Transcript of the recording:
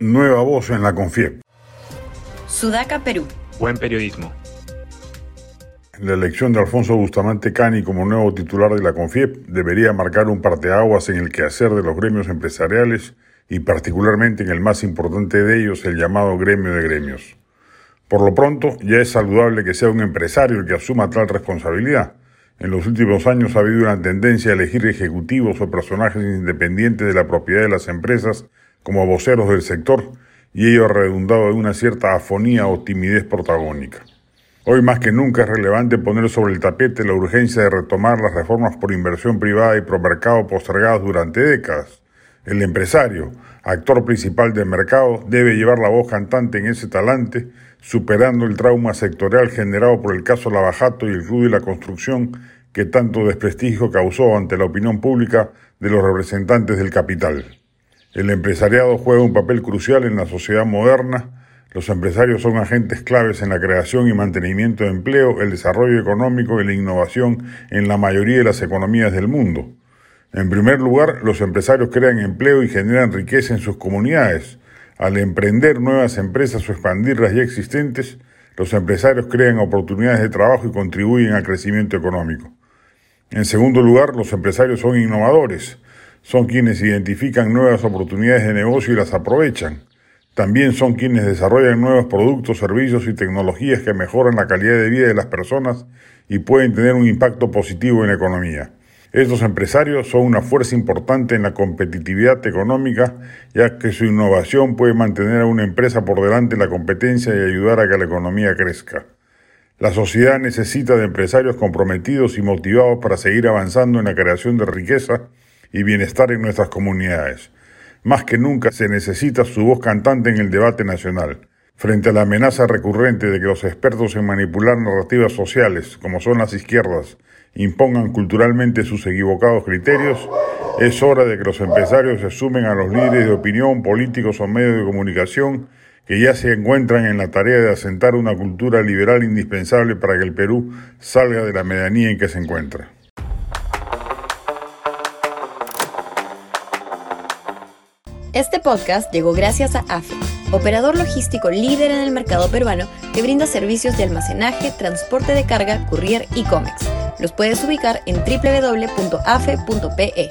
Nueva voz en la CONFIEP. Sudaca, Perú. Buen periodismo. La elección de Alfonso Bustamante Cani como nuevo titular de la CONFIEP debería marcar un parteaguas en el quehacer de los gremios empresariales y particularmente en el más importante de ellos, el llamado gremio de gremios. Por lo pronto, ya es saludable que sea un empresario el que asuma tal responsabilidad. En los últimos años ha habido una tendencia a elegir ejecutivos o personajes independientes de la propiedad de las empresas como voceros del sector, y ello ha redundado en una cierta afonía o timidez protagónica. Hoy más que nunca es relevante poner sobre el tapete la urgencia de retomar las reformas por inversión privada y promercado postergadas durante décadas. El empresario, actor principal del mercado, debe llevar la voz cantante en ese talante, superando el trauma sectorial generado por el caso Lava Jato y el Club de la Construcción, que tanto desprestigio causó ante la opinión pública de los representantes del capital. El empresariado juega un papel crucial en la sociedad moderna. Los empresarios son agentes claves en la creación y mantenimiento de empleo, el desarrollo económico y la innovación en la mayoría de las economías del mundo. En primer lugar, los empresarios crean empleo y generan riqueza en sus comunidades. Al emprender nuevas empresas o expandir las ya existentes, los empresarios crean oportunidades de trabajo y contribuyen al crecimiento económico. En segundo lugar, los empresarios son innovadores. Son quienes identifican nuevas oportunidades de negocio y las aprovechan. También son quienes desarrollan nuevos productos, servicios y tecnologías que mejoran la calidad de vida de las personas y pueden tener un impacto positivo en la economía. Estos empresarios son una fuerza importante en la competitividad económica, ya que su innovación puede mantener a una empresa por delante de la competencia y ayudar a que la economía crezca. La sociedad necesita de empresarios comprometidos y motivados para seguir avanzando en la creación de riqueza y bienestar en nuestras comunidades. Más que nunca se necesita su voz cantante en el debate nacional. Frente a la amenaza recurrente de que los expertos en manipular narrativas sociales, como son las izquierdas, impongan culturalmente sus equivocados criterios, es hora de que los empresarios se sumen a los líderes de opinión, políticos o medios de comunicación que ya se encuentran en la tarea de asentar una cultura liberal indispensable para que el Perú salga de la medianía en que se encuentra. Este podcast llegó gracias a AFE, operador logístico líder en el mercado peruano que brinda servicios de almacenaje, transporte de carga, courier y cómex. Los puedes ubicar en www.afe.pe.